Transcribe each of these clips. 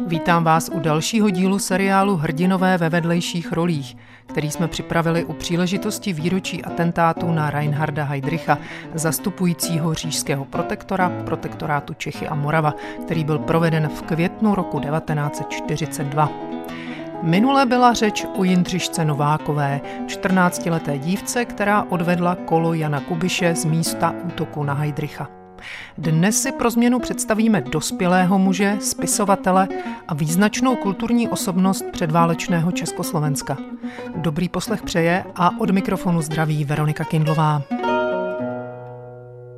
Vítám vás u dalšího dílu seriálu Hrdinové ve vedlejších rolích, který jsme připravili u příležitosti výročí atentátu na Reinharda Heydricha, zastupujícího říšského protektora Protektorátu Čechy a Morava, který byl proveden v květnu roku 1942. Minule byla řeč o Jindřišce Novákové, 14-leté dívce, která odvedla kolo Jana Kubiše z místa útoku na Heydricha. Dnes si pro změnu představíme dospělého muže, spisovatele a význačnou kulturní osobnost předválečného Československa. Dobrý poslech přeje a od mikrofonu zdraví Veronika Kindlová.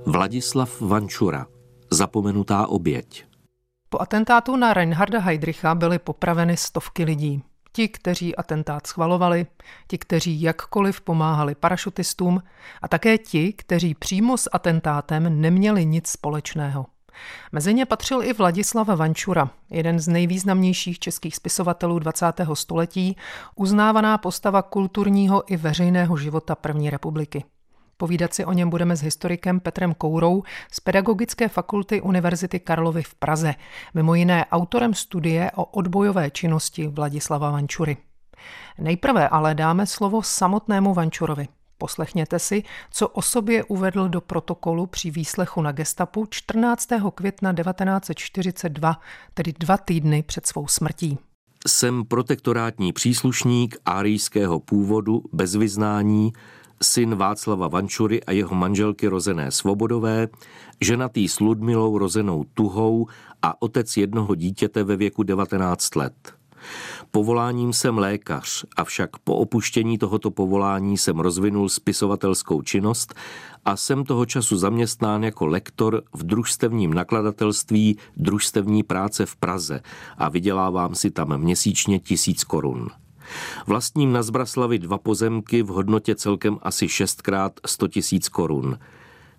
Vladislav Vančura. Zapomenutá oběť. Po atentátu na Reinharda Heydricha byly popraveny stovky lidí. Ti, kteří atentát schvalovali, ti, kteří jakkoliv pomáhali parašutistům a také ti, kteří přímo s atentátem neměli nic společného. Mezi ně patřil i Vladislav Vančura, jeden z nejvýznamnějších českých spisovatelů 20. století, uznávaná postava kulturního i veřejného života první republiky. Povídat si o něm budeme s historikem Petrem Kourou z Pedagogické fakulty Univerzity Karlovy v Praze, mimo jiné autorem studie o odbojové činnosti Vladislava Vančury. Nejprve ale dáme slovo samotnému Vančurovi. Poslechněte si, co o sobě uvedl do protokolu při výslechu na gestapu 14. května 1942, tedy 2 týdny před svou smrtí. Jsem protektorátní příslušník árijského původu bez vyznání, syn Václava Vančury a jeho manželky rozené Svobodové, ženatý s Ludmilou rozenou Tuhou a otec jednoho dítěte ve věku 19 let. Povoláním jsem lékař, avšak po opuštění tohoto povolání jsem rozvinul spisovatelskou činnost a jsem toho času zaměstnán jako lektor v družstevním nakladatelství Družstevní práce v Praze a vydělávám si tam měsíčně 1000 korun. Vlastním na Zbraslavy 2 pozemky v hodnotě celkem asi 6x 100 000 korun.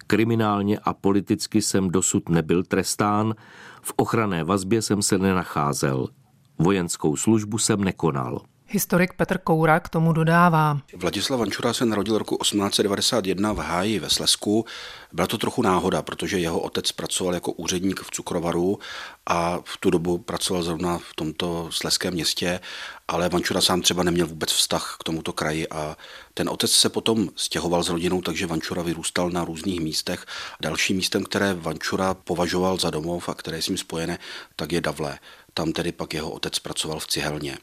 Kriminálně a politicky jsem dosud nebyl trestán, v ochranné vazbě jsem se nenacházel. Vojenskou službu jsem nekonal. Historik Petr Koura k tomu dodává. Vladislav Vančura se narodil roku 1891 v Háji ve Slezsku. Byla to trochu náhoda, protože jeho otec pracoval jako úředník v cukrovaru a v tu dobu pracoval zrovna v tomto slezském městě, ale Vančura sám třeba neměl vůbec vztah k tomuto kraji a ten otec se potom stěhoval s rodinou, takže Vančura vyrůstal na různých místech. Dalším místem, které Vančura považoval za domov a které je s ním spojené, tak je Davle. Tam tedy pak jeho otec pracoval v cihelně.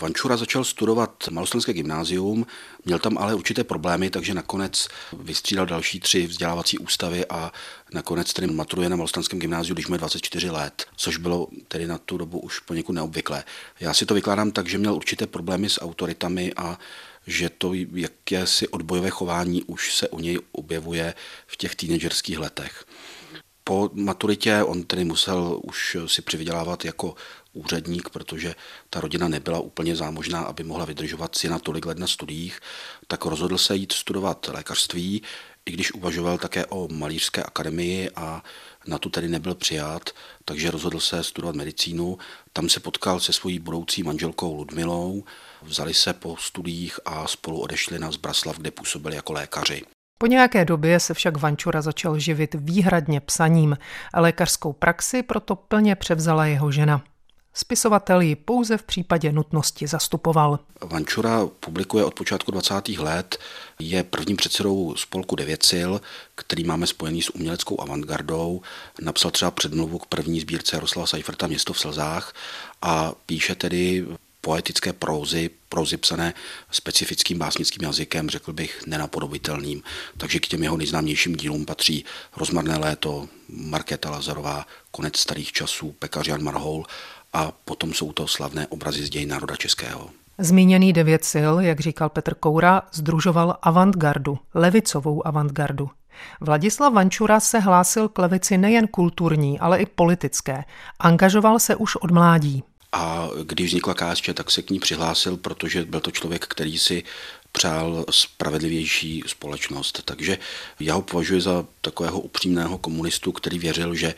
Vančura začal studovat Malostranské gymnázium, měl tam ale určité problémy, takže nakonec vystřídal další 3 vzdělávací ústavy a nakonec tedy maturuje na Malostranském gymnáziu, když mu je 24 let, což bylo tedy na tu dobu už poněkud neobvyklé. Já si to vykládám tak, že měl určité problémy s autoritami a že to jakési odbojové chování už se u něj objevuje v těch teenagerských letech. Po maturitě on tedy musel už si přivydělávat jako úředník, protože ta rodina nebyla úplně zámožná, aby mohla vydržovat syna tolik let na studiích, tak rozhodl se jít studovat lékařství, i když uvažoval také o malířské akademii a na tu tedy nebyl přijat, takže rozhodl se studovat medicínu. Tam se potkal se svojí budoucí manželkou Ludmilou, vzali se po studiích a spolu odešli na Zbraslav, kde působili jako lékaři. Po nějaké době se však Vančura začal živit výhradně psaním. Lékařskou praxi proto plně převzala jeho žena. Spisovatel ji pouze v případě nutnosti zastupoval. Vančura publikuje od počátku 20. let, je prvním předsedou spolku Devět sil, který máme spojený s uměleckou avantgardou. Napsal třeba předmluvu k první sbírce Jaroslava Seiferta Město v slzách a píše tedy poetické prózy psané specifickým básnickým jazykem, řekl bych nenapodobitelným. Takže k těm jeho nejznámějším dílům patří Rozmarné léto, Markéta Lazarová, Konec starých časů, Pekař Jan Marhol a potom jsou to slavné obrazy z dějin národa českého. Zmíněný Devět sil, jak říkal Petr Koura, sdružoval avantgardu, levicovou avantgardu. Vladislav Vančura se hlásil k levici nejen kulturní, ale i politické. Angažoval se už od mládí. A když vznikla KSČ, tak se k ní přihlásil, protože byl to člověk, který si přál spravedlivější společnost. Takže já ho považuji za takového upřímného komunistu, který věřil, že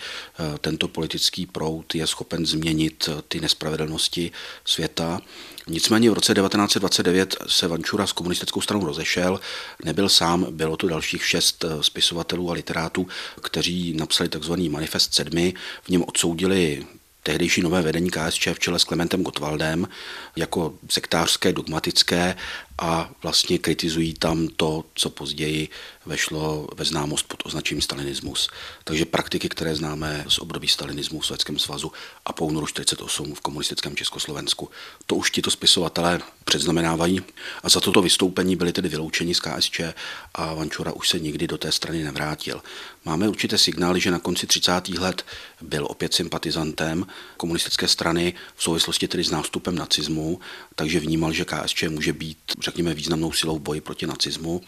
tento politický proud je schopen změnit ty nespravedlnosti světa. Nicméně v roce 1929 se Vančura s komunistickou stranou rozešel, nebyl sám, bylo tu dalších 6 spisovatelů a literátů, kteří napsali tzv. Manifest 7, v něm odsoudili tehdejší nové vedení KSČ v čele s Klementem Gottwaldem jako sektářské, dogmatické a vlastně kritizují tam to, co později vešlo ve známost pod označením stalinismus. Takže praktiky, které známe z období stalinismu v Sovětském svazu a po únoru 1948 v komunistickém Československu. To už tito spisovatelé předznamenávají a za toto vystoupení byli tedy vyloučeni z KSČ a Vančura už se nikdy do té strany nevrátil. Máme určité signály, že na konci 30. let byl opět sympatizantem komunistické strany v souvislosti tedy s nástupem nacismu, takže vnímal, že KSČ může být, řekněme, významnou silou boji proti nacismu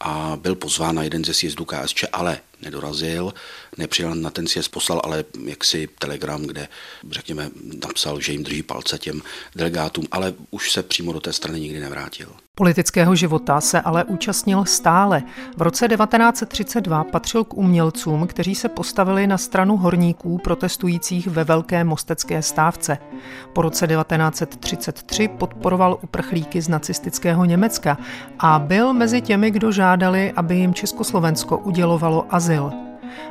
a byl pozván na jeden ze sjezdů KSČ, ale nedorazil, nepřijel na ten sjezd, poslal ale jaksi telegram, kde, řekněme, napsal, že jim drží palce těm delegátům, ale už se přímo do té strany nikdy nevrátil. Politického života se ale účastnil stále. V roce 1932 patřil k umělcům, kteří se postavili na stranu horníků protestujících ve Velké mostecké stávce. Po roce 1933 podporoval uprchlíky z nacistického Německa a byl mezi těmi, kdo žádali, aby jim Československo udělovalo azyl.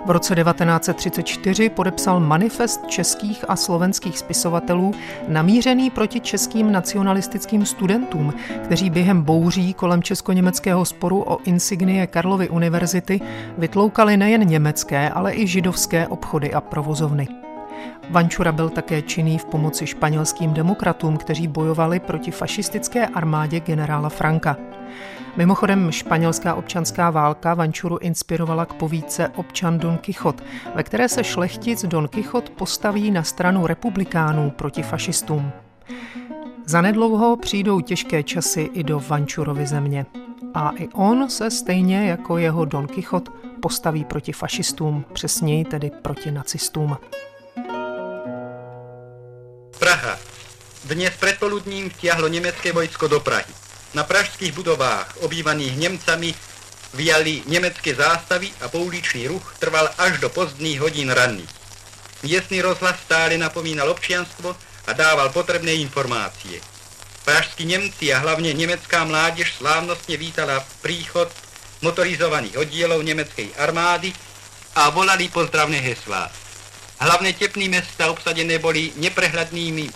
V roce 1934 podepsal manifest českých a slovenských spisovatelů namířený proti českým nacionalistickým studentům, kteří během bouří kolem česko-německého sporu o insignie Karlovy univerzity vytloukali nejen německé, ale i židovské obchody a provozovny. Vančura byl také činný v pomoci španělským demokratům, kteří bojovali proti fašistické armádě generála Franka. Mimochodem, španělská občanská válka Vančuru inspirovala k povídce Občan Don Kichot, ve které se šlechtic Don Kichot postaví na stranu republikánů proti fašistům. Zanedlouho přijdou těžké časy i do Vančurovy země. A i on se stejně jako jeho Don Kichot postaví proti fašistům, přesněji tedy proti nacistům. Praha. Dnes predpoludním vtiahlo německé vojsko do Prahy. Na pražských budovách, obývaných Němcami, vyjali německé zástavy a pouliční ruch trval až do pozdních hodin ranných. Městný rozhlas stále napomínal občianstvo a dával potřebné informácie. Pražskí Němci a hlavně německá mládež slávnostně vítala příchod motorizovaných oddělov německé armády a volali pozdravné heslá. Hlavně teplné města obsadené byly neprehľadnými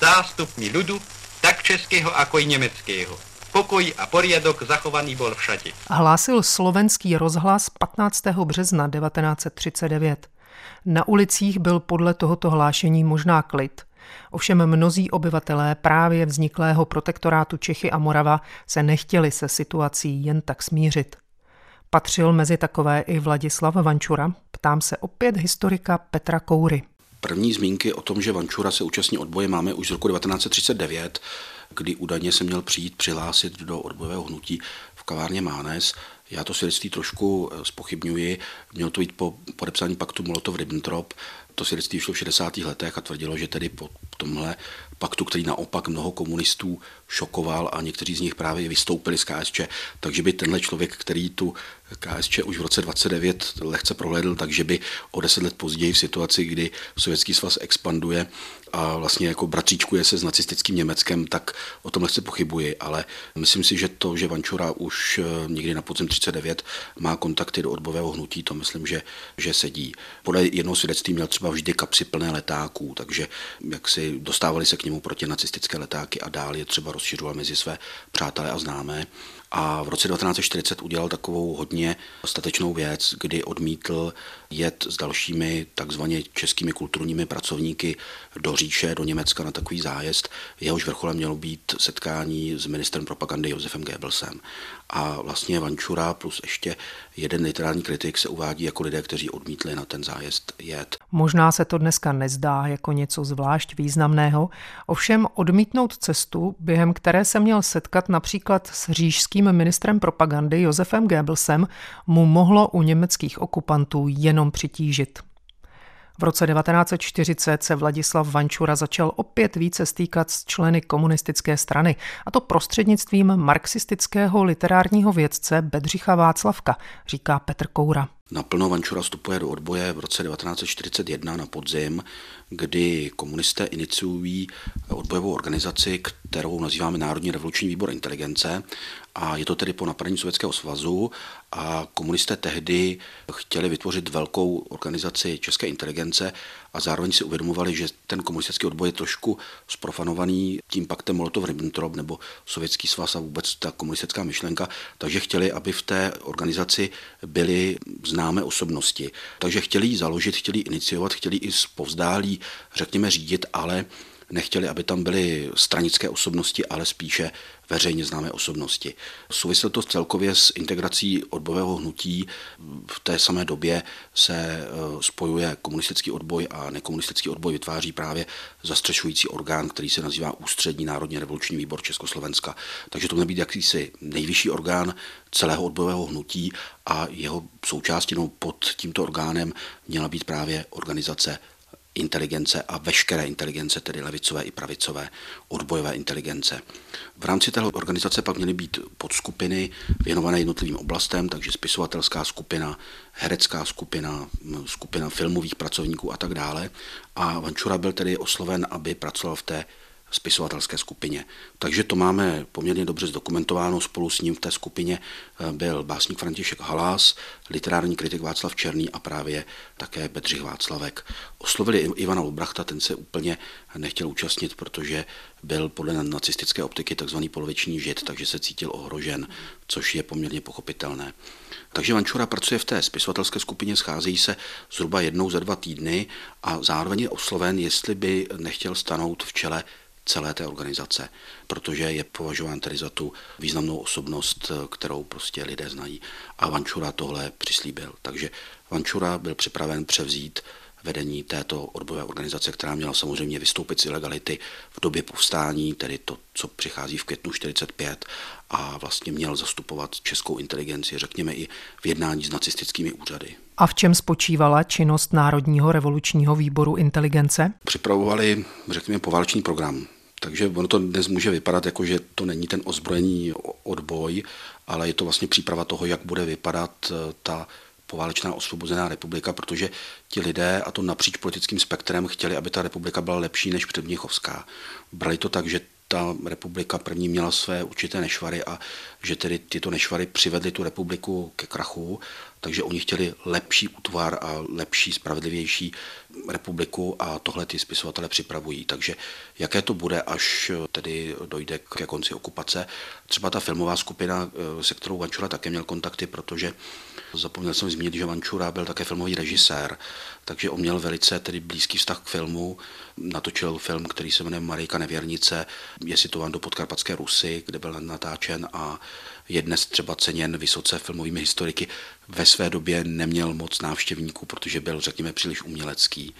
zástupmi lidu, tak českého ako i německého. Pokoj a poriadok zachovaný bol všade. Hlásil slovenský rozhlas 15. března 1939. Na ulicích byl podle tohoto hlášení možná klid. Ovšem mnozí obyvatelé právě vzniklého protektorátu Čechy a Morava se nechtěli se situací jen tak smířit. Patřil mezi takové i Vladislav Vančura? Ptám se opět historika Petra Koury. První zmínky o tom, že Vančura se účastní odboje, máme už z roku 1939, kdy údajně se měl přijít přihlásit do odbojového hnutí v kavárně Mánes. Já to svědectví trošku zpochybňuji. Mělo to jít po podepsání paktu Molotov-Ribbentrop. To svědectví šlo v 60. letech a tvrdilo, že tedy po tomhle paktu, který naopak mnoho komunistů šokoval a někteří z nich právě vystoupili z KSČ, takže by tenhle člověk, který tu KSČ už v roce 29 lehce prohlédl, takže by o 10 let později v situaci, kdy Sovětský svaz expanduje a vlastně jako bratříčkuje se s nacistickým Německem, tak o tom lehce pochybuji, ale myslím si, že to, že Vančura už někdy na podzim 39 má kontakty do odbojového hnutí, to myslím, že sedí. Podle jednoho svědectví měl třeba vždy kapsy plné letáků, takže jak si dostávali se k němu proti nacistické letáky a dál je třeba rozšiřoval mezi své přátelé a známé. A v roce 1940 udělal takovou hodně statečnou věc, kdy odmítl jet s dalšími takzvaně českými kulturními pracovníky do říše, do Německa na takový zájezd. Jehož vrcholem mělo být setkání s ministrem propagandy Josefem Goebbelsem. A vlastně Vančura plus ještě jeden literární kritik se uvádí jako lidé, kteří odmítli na ten zájezd jet. Možná se to dneska nezdá jako něco zvlášť významného, ovšem odmítnout cestu, během které se měl setkat například s říšským ministrem propagandy Josefem Goebbelsem, mu mohlo u německých okupantů jenom přitížit. V roce 1940 se Vladislav Vančura začal opět více stýkat s členy komunistické strany, a to prostřednictvím marxistického literárního vědce Bedřicha Václavka, říká Petr Koura. Naplno Vančura vstupuje do odboje v roce 1941 na podzim, kdy komunisté iniciují odbojovou organizaci, kterou nazýváme Národní revoluční výbor inteligence, a je to tedy po napadení Sovětského svazu, a komunisté tehdy chtěli vytvořit velkou organizaci české inteligence a zároveň si uvědomovali, že ten komunistický odboj je trošku zprofanovaný tím paktem Molotov-Ribbentrop nebo Sovětský svaz a vůbec ta komunistická myšlenka, takže chtěli, aby v té organizaci byly známé osobnosti. Takže chtěli ji založit, chtěli ji iniciovat, chtěli i zpovzdálí, řekněme, řídit, ale nechtěli, aby tam byly stranické osobnosti, ale spíše veřejně známé osobnosti. Souviselo to celkově s integrací odbojového hnutí. V té samé době se spojuje komunistický odboj a nekomunistický odboj, vytváří právě zastřešující orgán, který se nazývá Ústřední národně revoluční výbor Československa. Takže to měl být jakýsi nejvyšší orgán celého odbojového hnutí a jeho součástí, no, pod tímto orgánem měla být právě organizace inteligence a veškeré inteligence, tedy levicové i pravicové, odbojové inteligence. V rámci této organizace pak měly být podskupiny věnované jednotlivým oblastem, takže spisovatelská skupina, herecká skupina, skupina filmových pracovníků a tak dále. A Vančura byl tedy osloven, aby pracoval v té spisovatelské skupině. Takže to máme poměrně dobře zdokumentováno. Spolu s ním v té skupině byl básník František Halás, literární kritik Václav Černý a právě také Bedřich Václavek. Oslovili Ivana Olbrachta, ten se úplně nechtěl účastnit, protože byl podle nacistické optiky takzvaný poloviční žid, takže se cítil ohrožen, což je poměrně pochopitelné. Takže Vančura pracuje v té spisovatelské skupině, scházejí se zhruba jednou za 2 týdny a zároveň je osloven, jestli by nechtěl stanout v čele celé té organizace, protože je považován tedy za tu významnou osobnost, kterou prostě lidé znají. A Vančura tohle přislíbil. Takže Vančura byl připraven převzít vedení této odbojové organizace, která měla samozřejmě vystoupit z ilegality v době povstání, tedy to, co přichází v květnu 1945, a vlastně měl zastupovat českou inteligenci, řekněme i v jednání s nacistickými úřady. A v čem spočívala činnost Národního revolučního výboru inteligence? Připravovali, řekněme, poválečný program. Takže ono to dnes může vypadat jako, že to není ten ozbrojený odboj, ale je to vlastně příprava toho, jak bude vypadat ta poválečná osvobozená republika, protože ti lidé, a to napříč politickým spektrem, chtěli, aby ta republika byla lepší než předměchovská. Brali to tak, že ta republika první měla své určité nešvary a že tedy tyto nešvary přivedly tu republiku ke krachu, takže oni chtěli lepší útvar a lepší, spravedlivější republiku a tohle ty spisovatelé připravují. Takže jaké to bude, až tedy dojde ke konci okupace. Třeba ta filmová skupina, se kterou Vančura také měl kontakty, protože zapomněl jsem zmínit, že Vančura byl také filmový režisér, takže on měl velice tedy blízký vztah k filmu. Natočil film, který se jmenuje Marijka nevěrnice, je situován do Podkarpatské Rusy, kde byl natáčen a je dnes třeba ceněn vysoce filmovými historiky. Ve své době neměl moc návštěvníků, protože byl, řekněme, příliš umělecký.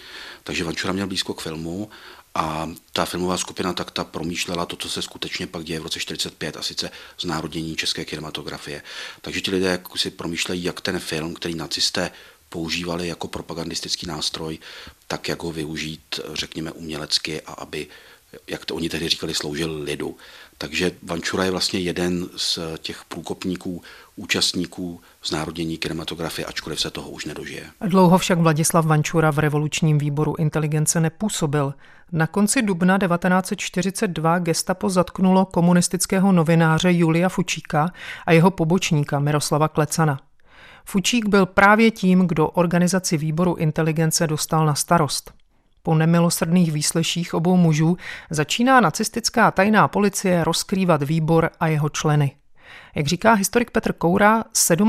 Takže Vančura měl blízko k filmu a ta filmová skupina tak ta promýšlela to, co se skutečně pak děje v roce 1945, a sice znárodnění české kinematografie. Takže ti lidé si promýšlejí, jak ten film, který nacisté používali jako propagandistický nástroj, tak jak ho využít, řekněme, umělecky a aby, jak to oni tehdy říkali, sloužil lidu. Takže Vančura je vlastně jeden z těch průkopníků, účastníků znárodnění kinematografie, ačkoliv se toho už nedožije. Dlouho však Vladislav Vančura v revolučním výboru inteligence nepůsobil. Na konci dubna 1942 gestapo zatknulo komunistického novináře Julia Fučíka a jeho pobočníka Miroslava Klecana. Fučík byl právě tím, kdo organizaci výboru inteligence dostal na starost. Po nemilosrdných výsleších obou mužů začíná nacistická tajná policie rozkrývat výbor a jeho členy. Jak říká historik Petr Koura,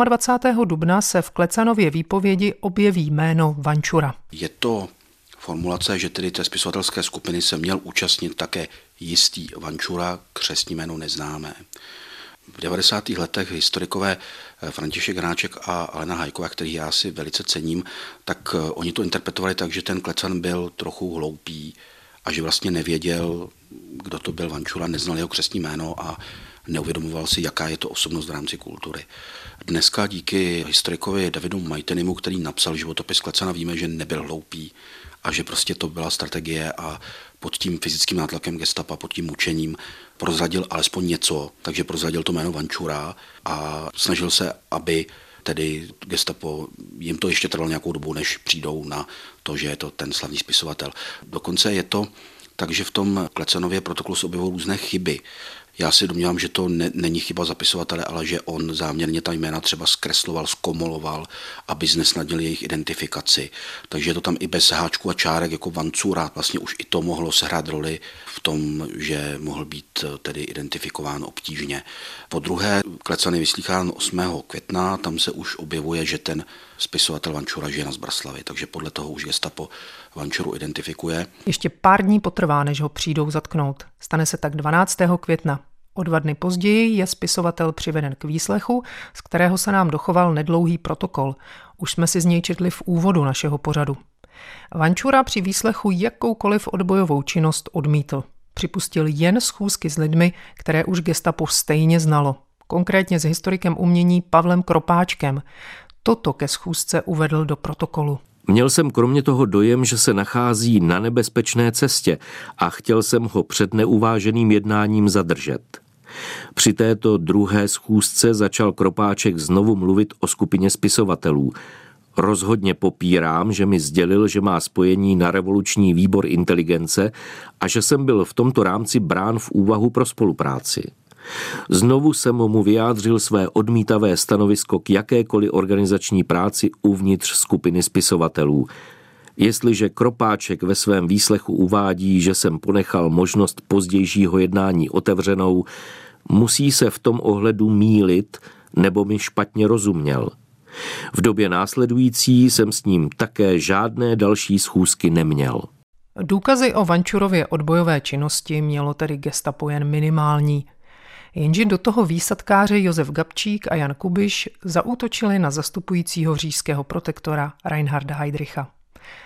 27. dubna se v Klecanově výpovědi objeví jméno Vančura. Je to formulace, že tedy té spisovatelské skupiny se měl účastnit také jistý Vančura, křestní jméno neznámé. V 90. letech historikové František Hráček a Alena Hajková, kterých já si velice cením, tak oni to interpretovali tak, že ten Klecan byl trochu hloupý a že vlastně nevěděl, kdo to byl Vančura, neznal jeho křestní jméno a neuvědomoval si, jaká je to osobnost v rámci kultury. Dneska díky historikovi Davidu Majtenimu, který napsal životopis Klecana, víme, že nebyl hloupý a že prostě to byla strategie a pod tím fyzickým nátlakem gestapa, pod tím mučením prozradil alespoň něco, takže prozradil to jméno Vančura a snažil se, aby tedy gestapo, jim to ještě trvalo nějakou dobu, než přijdou na to, že je to ten slavný spisovatel. Dokonce je to tak, že v tom Klecanově protokolu se objevují různé chyby. Já si domnívám, že to není chyba zapisovatele, ale že on záměrně ta jména třeba zkresloval, zkomoloval, aby znesnadnil jejich identifikaci. Takže je to tam i bez háčku a čárek jako Vančura. Vlastně už i to mohlo sehrát roli v tom, že mohl být tedy identifikován obtížně. Po druhé, Klecan je vyslýchán 8. května, tam se už objevuje, že ten spisovatel Vančura žije na Zbraslavě, takže podle toho už gestapo Vančuru identifikuje. Ještě pár dní potrvá, než ho přijdou zatknout. Stane se tak 12. května. O 2 dny později je spisovatel přiveden k výslechu, z kterého se nám dochoval nedlouhý protokol. Už jsme si z něj četli v úvodu našeho pořadu. Vančura při výslechu jakoukoliv odbojovou činnost odmítl. Připustil jen schůzky s lidmi, které už gestapo stejně znalo. Konkrétně s historikem umění Pavlem Kropáčkem. Toto ke schůzce uvedl do protokolu. Měl jsem kromě toho dojem, že se nachází na nebezpečné cestě a chtěl jsem ho před neuváženým jednáním zadržet. Při této druhé schůzce začal Kropáček znovu mluvit o skupině spisovatelů. Rozhodně popírám, že mi sdělil, že má spojení na revoluční výbor inteligence a že jsem byl v tomto rámci brán v úvahu pro spolupráci. Znovu jsem mu vyjádřil své odmítavé stanovisko k jakékoliv organizační práci uvnitř skupiny spisovatelů. Jestliže Kropáček ve svém výslechu uvádí, že jsem ponechal možnost pozdějšího jednání otevřenou, musí se v tom ohledu mýlit nebo mi špatně rozuměl. V době následující jsem s ním také žádné další schůzky neměl. Důkazy o Vančurově odbojové činnosti mělo tedy gestapo jen minimální. Jenže do toho výsadkáři Josef Gabčík a Jan Kubiš zaútočili na zastupujícího říšského protektora Reinharda Heydricha.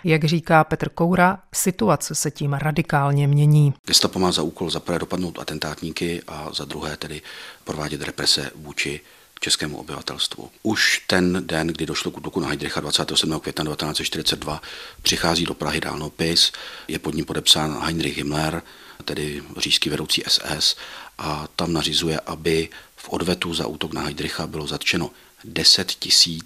Jak říká Petr Koura, situace se tím radikálně mění. Gestapo má za úkol za prvé dopadnout atentátníky a za druhé tedy provádět represe vůči českému obyvatelstvu. Už ten den, kdy došlo k útoku na Heydricha 27. května 1942, přichází do Prahy dálnopis, je pod ním podepsán Heinrich Himmler, tedy říšský vedoucí SS, a tam nařizuje, aby v odvetu za útok na Heydricha bylo zatčeno 10 000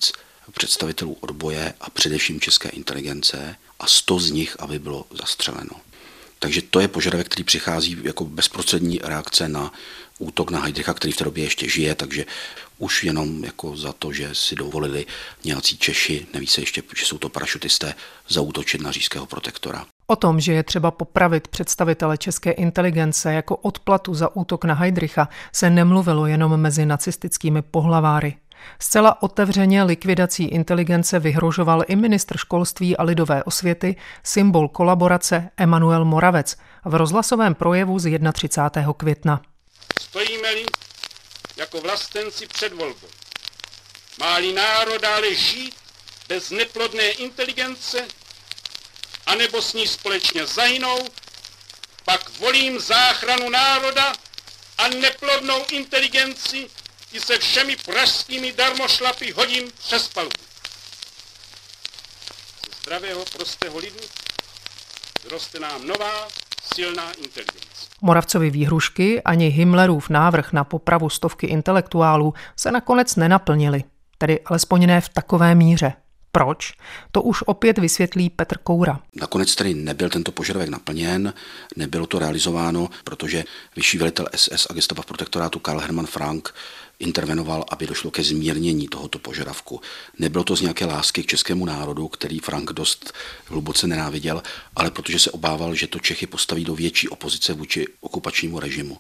představitelů odboje a především české inteligence a 100 z nich, aby bylo zastřeleno. Takže to je požadavek, který přichází jako bezprostřední reakce na útok na Heydricha, který v té době ještě žije, takže už jenom jako za to, že si dovolili nějací Češi, neví se ještě, že jsou to parašutisté, zaútočit na říšského protektora. O tom, že je třeba popravit představitele české inteligence jako odplatu za útok na Heydricha, se nemluvilo jenom mezi nacistickými pohlaváry. Zcela otevřeně likvidací inteligence vyhrožoval i ministr školství a lidové osvěty, symbol kolaborace Emanuel Moravec, v rozhlasovém projevu z 31. května. Stojíme-li jako vlastenci před volbou. Má-li národ dále žít bez neplodné inteligence, anebo s ní společně zahynou, pak volím záchranu národa a neplodnou inteligenci i se všemi pražskými darmošlapy hodím přes palubu. Ze zdravého prostého lidu zroste nám nová silná inteligence. Moravcovi výhrušky ani Himmlerův návrh na popravu 100 intelektuálů se nakonec nenaplnily, tedy alespoň ne v takové míře. Proč? To už opět vysvětlí Petr Koura. Nakonec tedy nebyl tento požadavek naplněn, nebylo to realizováno, protože vyšší velitel SS a gestapa v protektorátu Karl Hermann Frank intervenoval, aby došlo ke zmírnění tohoto požadavku. Nebylo to z nějaké lásky k českému národu, který Frank dost hluboce nenáviděl, ale protože se obával, že to Čechy postaví do větší opozice vůči okupačnímu režimu.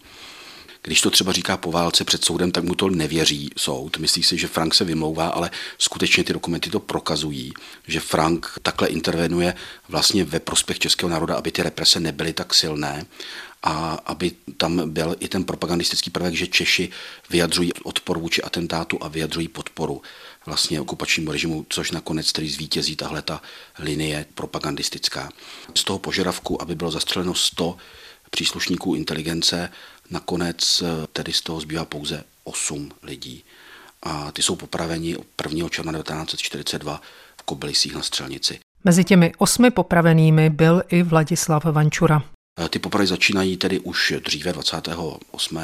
Když to třeba říká po válce před soudem, tak mu to nevěří soud. Myslí si, že Frank se vymlouvá, ale skutečně ty dokumenty to prokazují, že Frank takhle intervenuje vlastně ve prospěch českého národa, aby ty represe nebyly tak silné a aby tam byl i ten propagandistický prvek, že Češi vyjadřují odpor vůči atentátu a vyjadřují podporu vlastně okupačnímu režimu, což nakonec tedy zvítězí tahleta linie propagandistická. Z toho požadavku, aby bylo zastřeleno 100 příslušníků inteligence, Nakonec tedy z toho zbývá pouze 8 lidí. A ty jsou popraveni 1. června 1942 v Kobylisích na střelnici. Mezi těmi 8 popravenými byl i Vladislav Vančura. Ty popravy začínají tedy už dříve 28.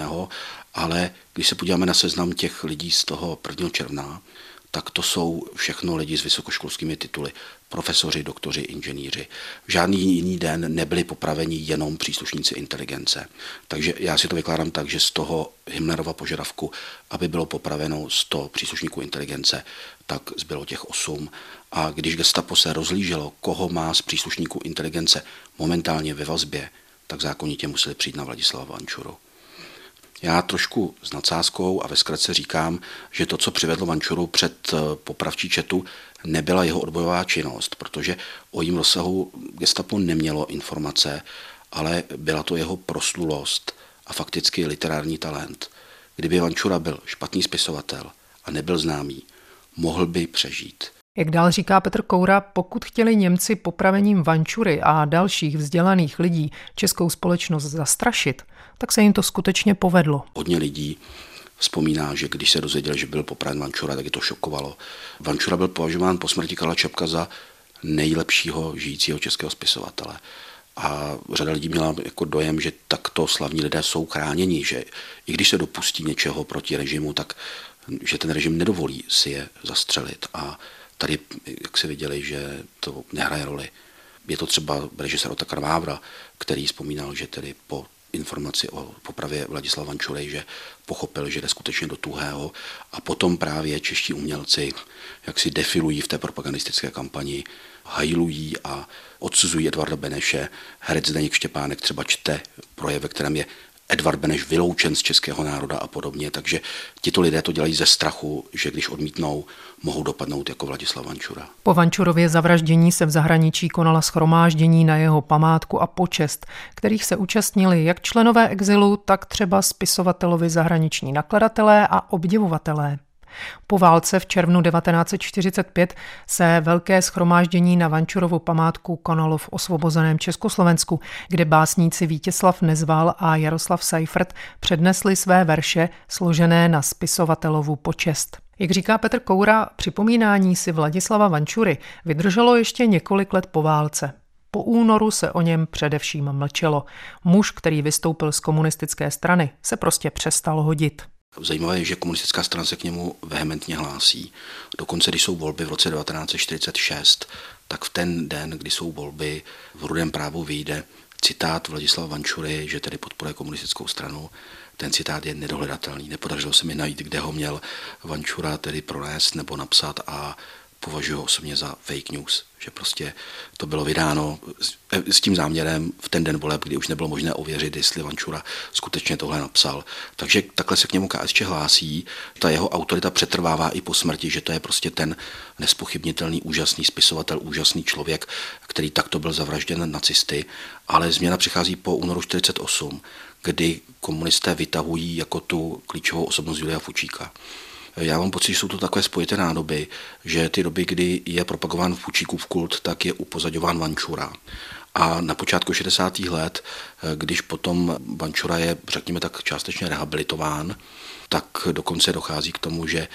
ale když se podíváme na seznam těch lidí z toho 1. června, tak to jsou všechno lidi s vysokoškolskými tituly. Profesoři, doktoři, inženýři. V žádný jiný den nebyli popraveni jenom příslušníci inteligence. Takže já si to vykládám tak, že z toho Himmlerova požadavku, aby bylo popraveno 100 příslušníků inteligence, tak zbylo těch 8. A když gestapo se rozlíželo, koho má z příslušníků inteligence momentálně ve vazbě, tak zákonitě museli přijít na Vladislava Vančuru. Já trošku s nadsázkou a ve zkratce říkám, že to, co přivedlo Vančuru před popravčí četu, nebyla jeho odbojová činnost, protože o jím rozsahu gestapo nemělo informace, ale byla to jeho proslulost a fakticky literární talent. Kdyby Vančura byl špatný spisovatel a nebyl známý, mohl by přežít. Jak dál říká Petr Koura, pokud chtěli Němci popravením Vančury a dalších vzdělaných lidí českou společnost zastrašit, tak se jim to skutečně povedlo. Hodně lidí vzpomíná, že když se dozvěděli, že byl popraven Vančura, tak je to šokovalo. Vančura byl považován po smrti Karla Čapka za nejlepšího žijícího českého spisovatele. A řada lidí měla jako dojem, že takto slavní lidé jsou chráněni, že i když se dopustí něčeho proti režimu, tak že ten režim nedovolí si je zastřelit. A tady, jak se viděli, že to nehraje roli. Je to třeba režisér Otakar Vávra, který vzpomínal, že tedy po informaci o popravě Vladislava Vančury, že pochopil, že jde skutečně do tuhého, a potom právě čeští umělci jak si defilují v té propagandistické kampani, hajlují a odsuzují Edvarda Beneše. Herec Zdeněk Štěpánek třeba čte projev, ve kterém je Edvard Beneš vyloučen z českého národa a podobně, takže tito lidé to dělají ze strachu, že když odmítnou, mohou dopadnout jako Vladislav Vančura. Po Vančurově zavraždění se v zahraničí konala shromáždění na jeho památku a počest, kterých se účastnili jak členové exilu, tak třeba spisovatelovi zahraniční nakladatelé a obdivovatelé. Po válce v červnu 1945 se velké shromáždění na Vančurovu památku konalo v osvobozeném Československu, kde básníci Vítězslav Nezval a Jaroslav Seifert přednesli své verše složené na spisovatelovu počest. Jak říká Petr Koura, připomínání si Vladislava Vančury vydrželo ještě několik let po válce. Po únoru se o něm především mlčelo. Muž, který vystoupil z komunistické strany, se prostě přestal hodit. Zajímavé je, že komunistická strana se k němu vehementně hlásí. Dokonce, když jsou volby v roce 1946, tak v ten den, kdy jsou volby, v Rudém právu vyjde citát Vladislava Vančury, že tedy podporuje komunistickou stranu. Ten citát je nedohledatelný. Nepodařilo se mi najít, kde ho měl Vančura tedy pronést nebo napsat, a považuji ho osobně za fake news, že prostě to bylo vydáno s tím záměrem v ten den voleb, kdy už nebylo možné ověřit, jestli Vančura skutečně tohle napsal. Takže takhle se k němu KSČ hlásí, ta jeho autorita přetrvává i po smrti, že to je prostě ten nespochybnitelný, úžasný spisovatel, úžasný člověk, který takto byl zavražděn nacisty, ale změna přichází po únoru 1948, kdy komunisté vytahují jako tu klíčovou osobnost Julia Fučíka. Já mám pocit, že jsou to takové spojité nádoby, že ty doby, kdy je propagován Fučíkův kult, tak je upozaďován Vančura. A na počátku 60. let, když potom Vančura je, řekněme tak, částečně rehabilitován, tak dokonce dochází k tomu, že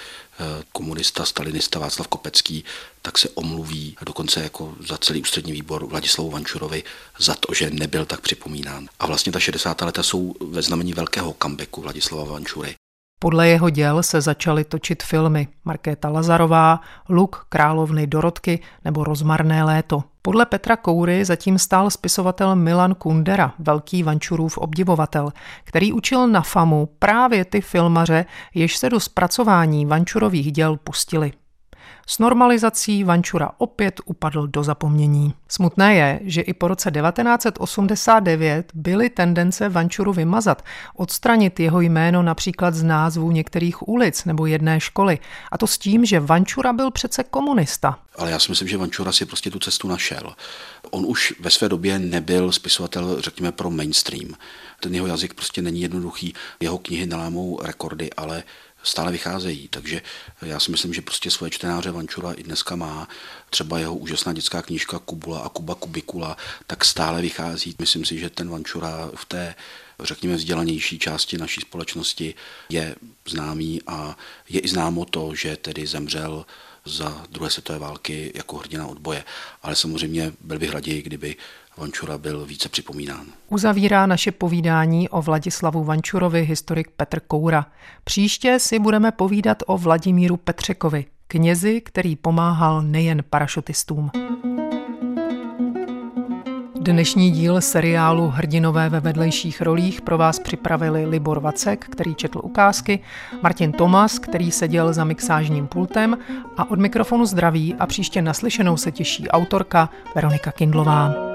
komunista, stalinista Václav Kopecký tak se omluví dokonce jako za celý ústřední výbor Vladislavu Vančurovi za to, že nebyl tak připomínán. A vlastně ta 60. leta jsou ve znamení velkého comebacku Vladislava Vančury. Podle jeho děl se začaly točit filmy Markéta Lazarová, Luk královny Dorotky nebo Rozmarné léto. Podle Petra Koury zatím stál spisovatel Milan Kundera, velký Vančurův obdivovatel, který učil na FAMu právě ty filmaře, jež se do zpracování Vančurových děl pustili. S normalizací Vančura opět upadl do zapomnění. Smutné je, že i po roce 1989 byly tendence Vančuru vymazat, odstranit jeho jméno například z názvů některých ulic nebo jedné školy. A to s tím, že Vančura byl přece komunista. Ale já si myslím, že Vančura si prostě tu cestu našel. On už ve své době nebyl spisovatel, řekněme, pro mainstream. Ten jeho jazyk prostě není jednoduchý. Jeho knihy nelámou rekordy, ale stále vycházejí. Takže já si myslím, že prostě svoje čtenáře Vančura i dneska má. Třeba jeho úžasná dětská knížka Kubula a Kuba Kubikula tak stále vychází. Myslím si, že ten Vančura v té, řekněme, vzdělanější části naší společnosti je známý a je i známo to, že tedy zemřel za druhé světové války jako hrdina odboje. Ale samozřejmě byl bych raději, kdyby Vančura byl více připomínán. Uzavírá naše povídání o Vladislavu Vančurovi historik Petr Koura. Příště si budeme povídat o Vladimíru Petřekovi, knězi, který pomáhal nejen parašutistům. Dnešní díl seriálu Hrdinové ve vedlejších rolích pro vás připravili Libor Vacek, který četl ukázky, Martin Tomas, který seděl za mixážním pultem, a od mikrofonu zdraví a příště naslyšenou se těší autorka Veronika Kindlová.